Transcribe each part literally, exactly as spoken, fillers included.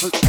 Let's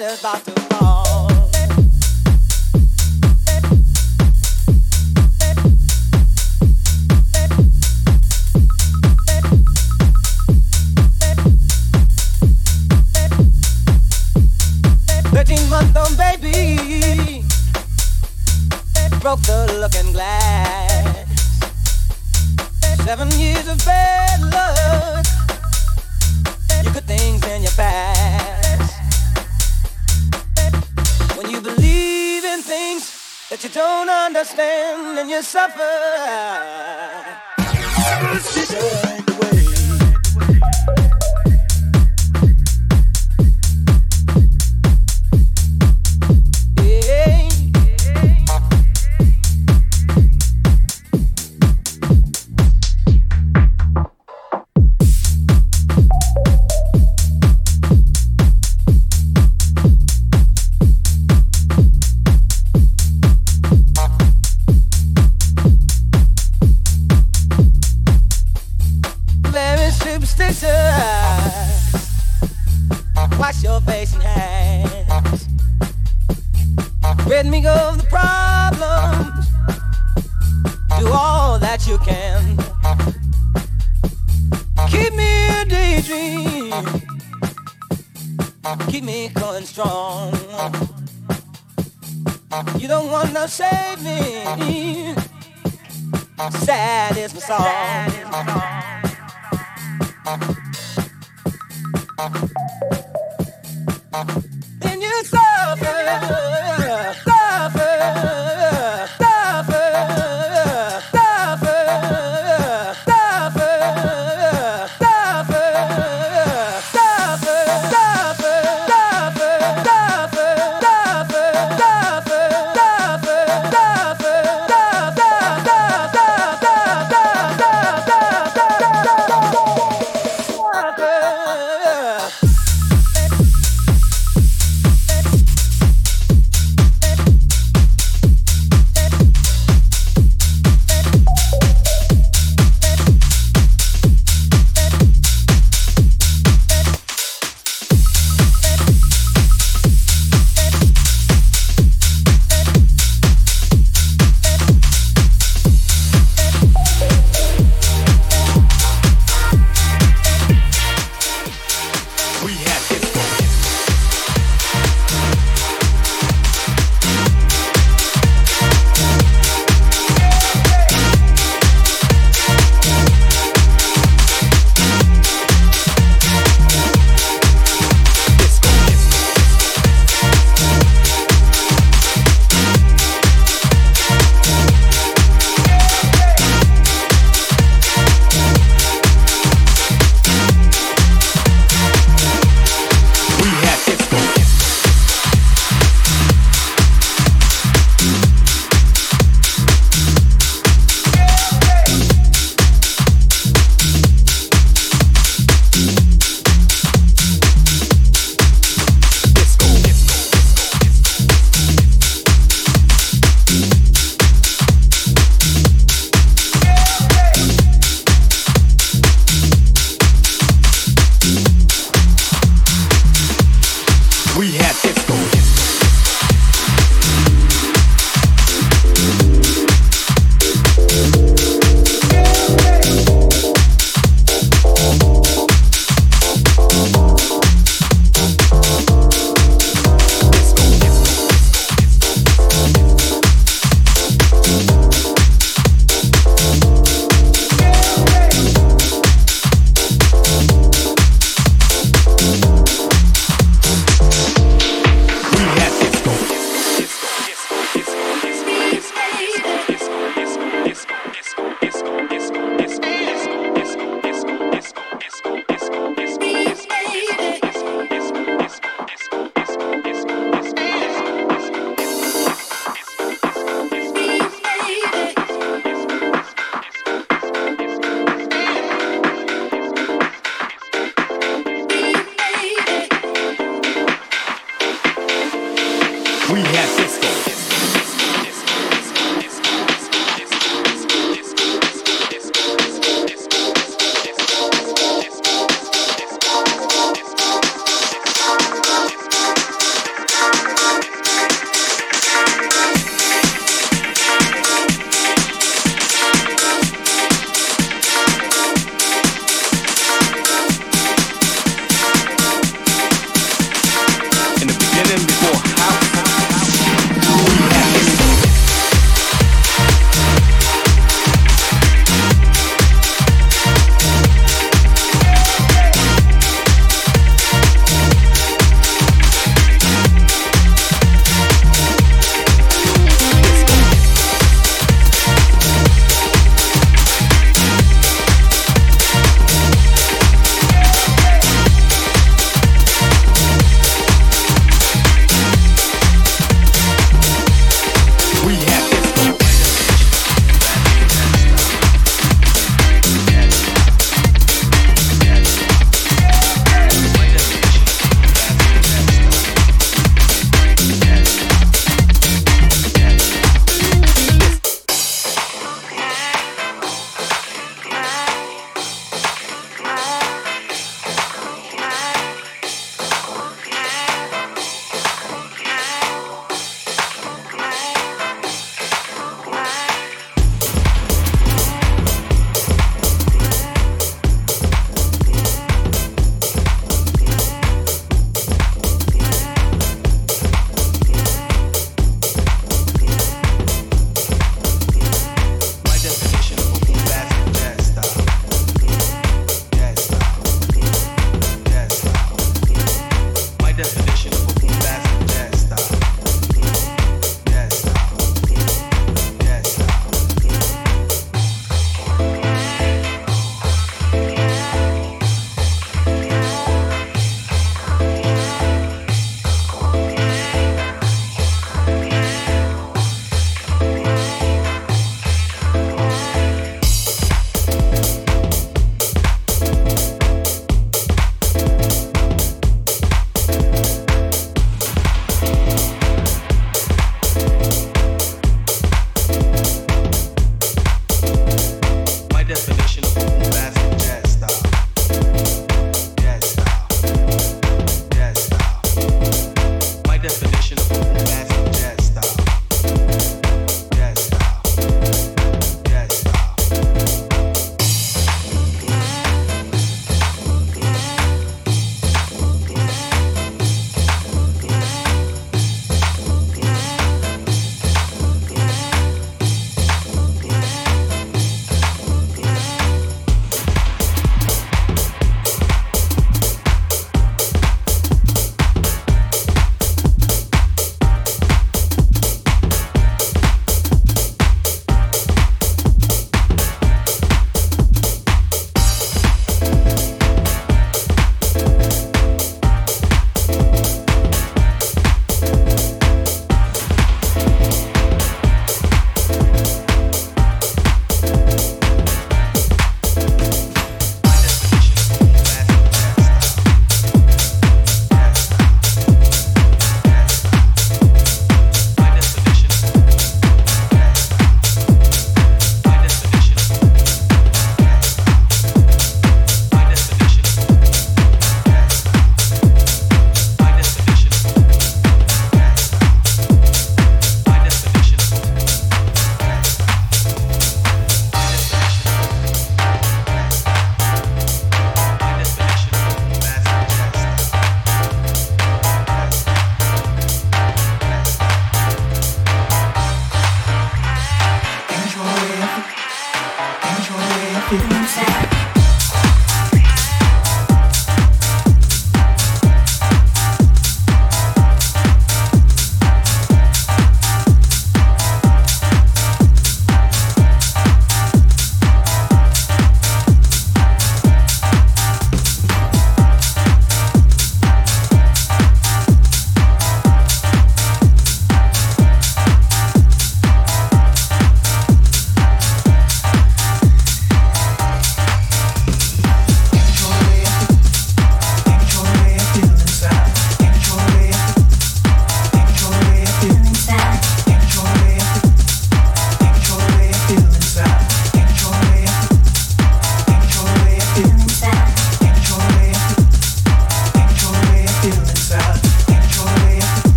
letter's about to fall. thirteen month old baby broke the looking glass. Seven years of bad luck. You put things in your past. When you believe in things that you don't understand, and you suffer. Wash your face and hands. Rid me of the problems. Do all that you can. Keep me a daydream. Keep me going strong. You don't want no saving. Sad is my song. Sad is my song. Then you suffer, suffer, suffer, suffer, suffer, suffer, suffer, suffer, suffer, suffer, suffer,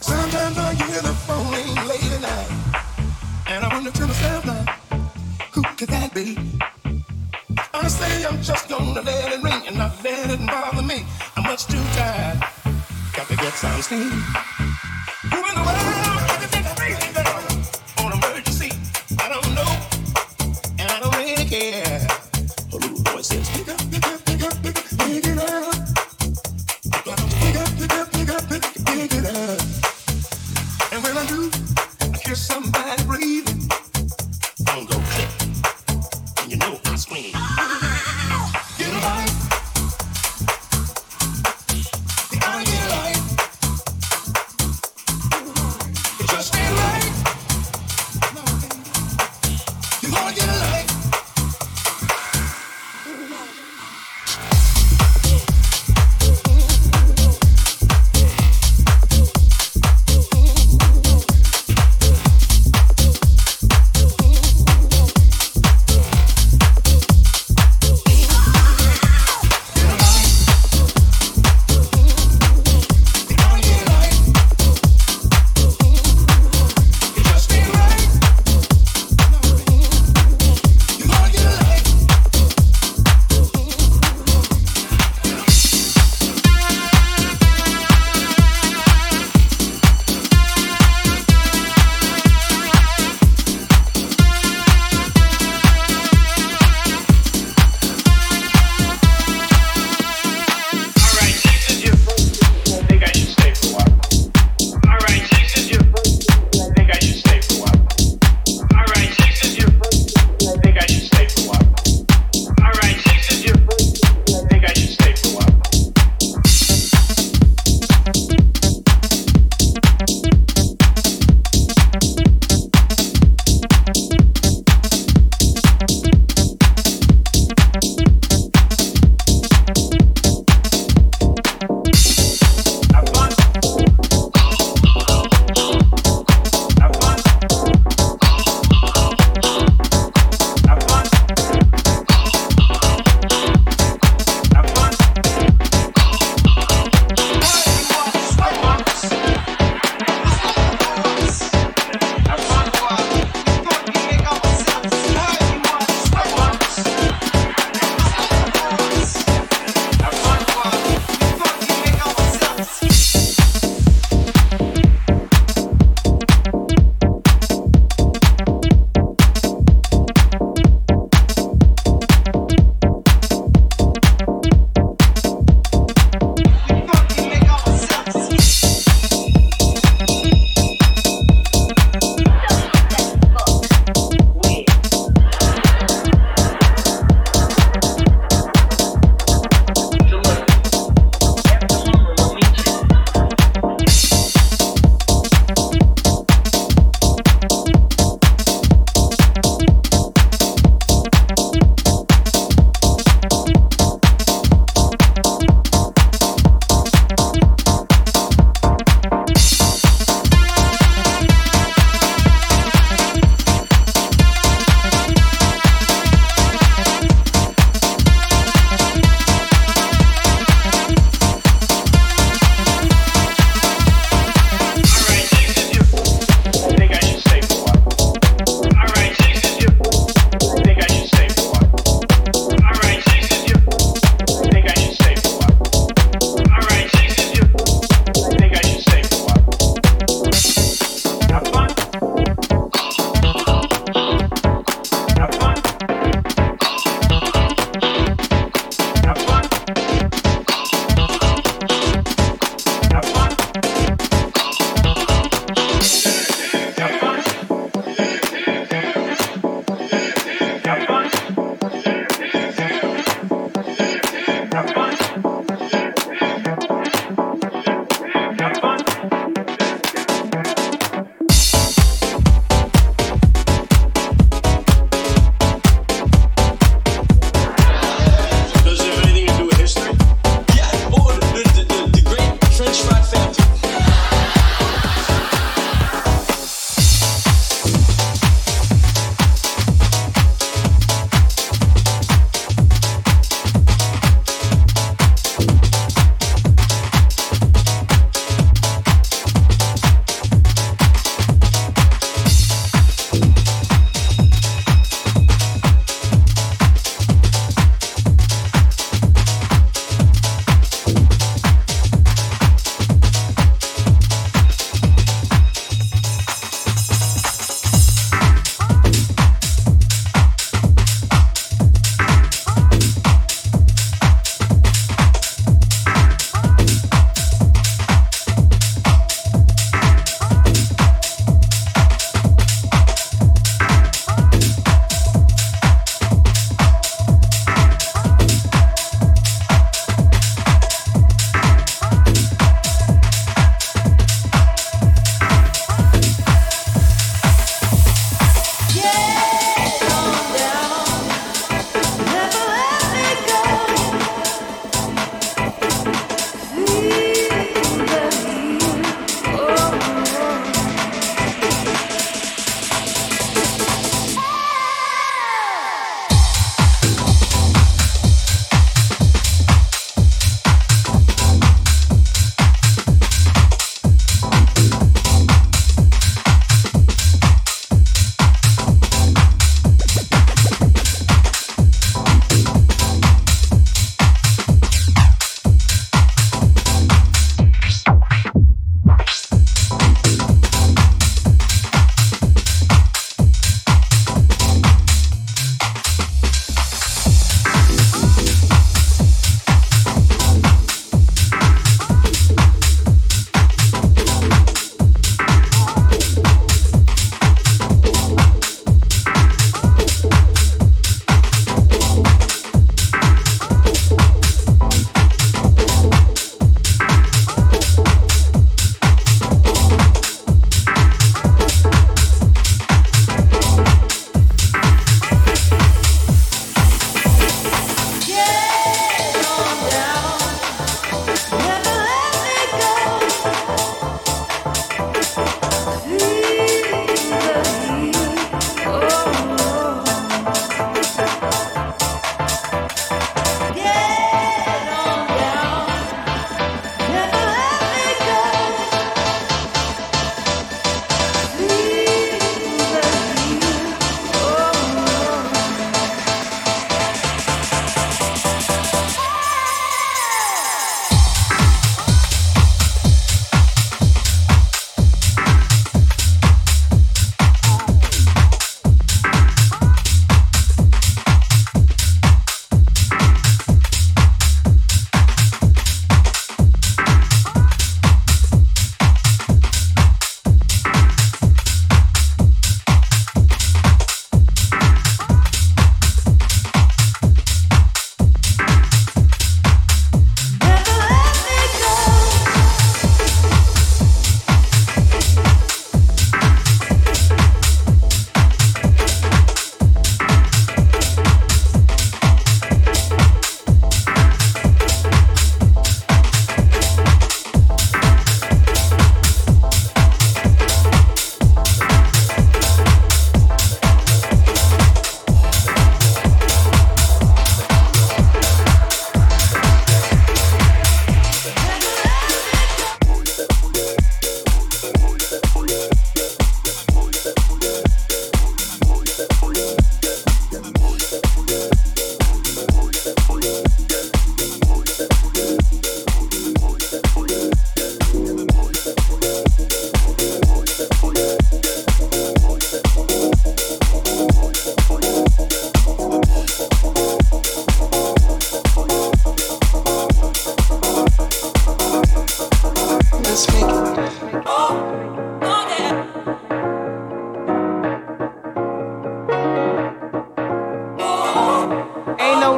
Sometimes I get up on me late at night, and I wonder to myself now, be. Honestly, I'm just gonna let it ring and not let it bother me. I'm much too tired. Got to get some sleep. Moving around, everything I really got on emergency. I don't know, and I don't really care. A little boy says, pick up, pick up, pick up, pick up, pick it up. Pick up, pick up, pick up, pick up, pick it up. And when I do, I hear somebody breathing. Don't go click, and you know I scream. Get a life. I get a life.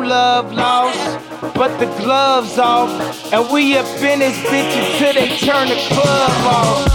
love lost, but the gloves off, and we up in this bitch until they turn the club off.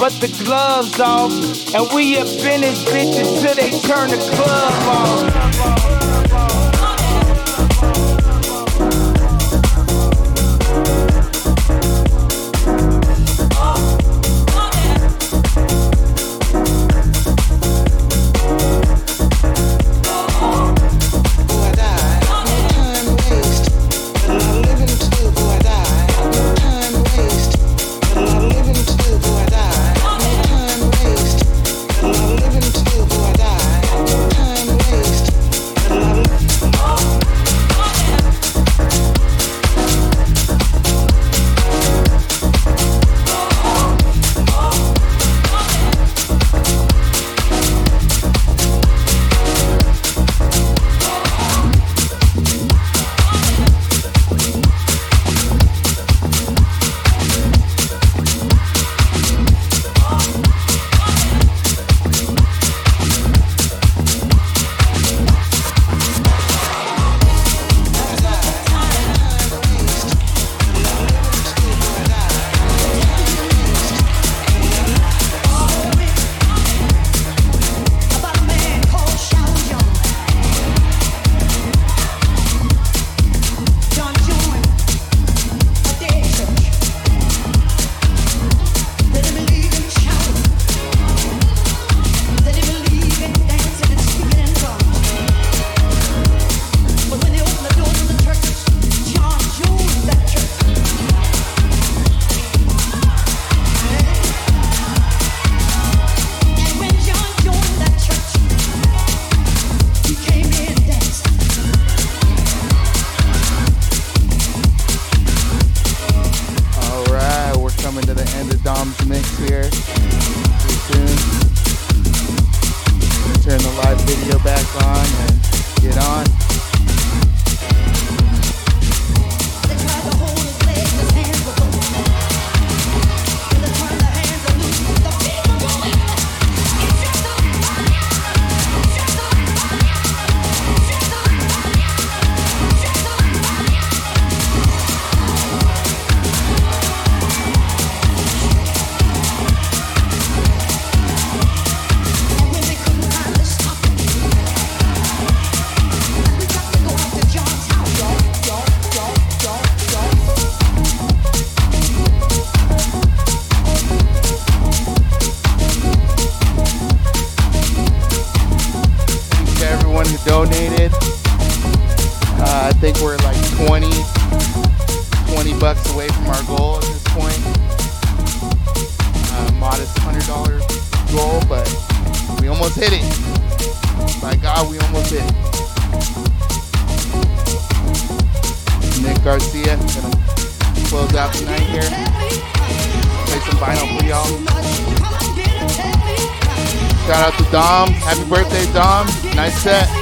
But the gloves off, and we up in this bitch until they turn the club off. I Uh, I think we're like twenty, twenty bucks away from our goal at this point. Uh, modest one hundred dollar goal, but we almost hit it. By God, we almost hit it. Nick Garcia gonna close out tonight here. Play some vinyl for y'all. Shout out to Dom. Happy birthday, Dom. Nice set.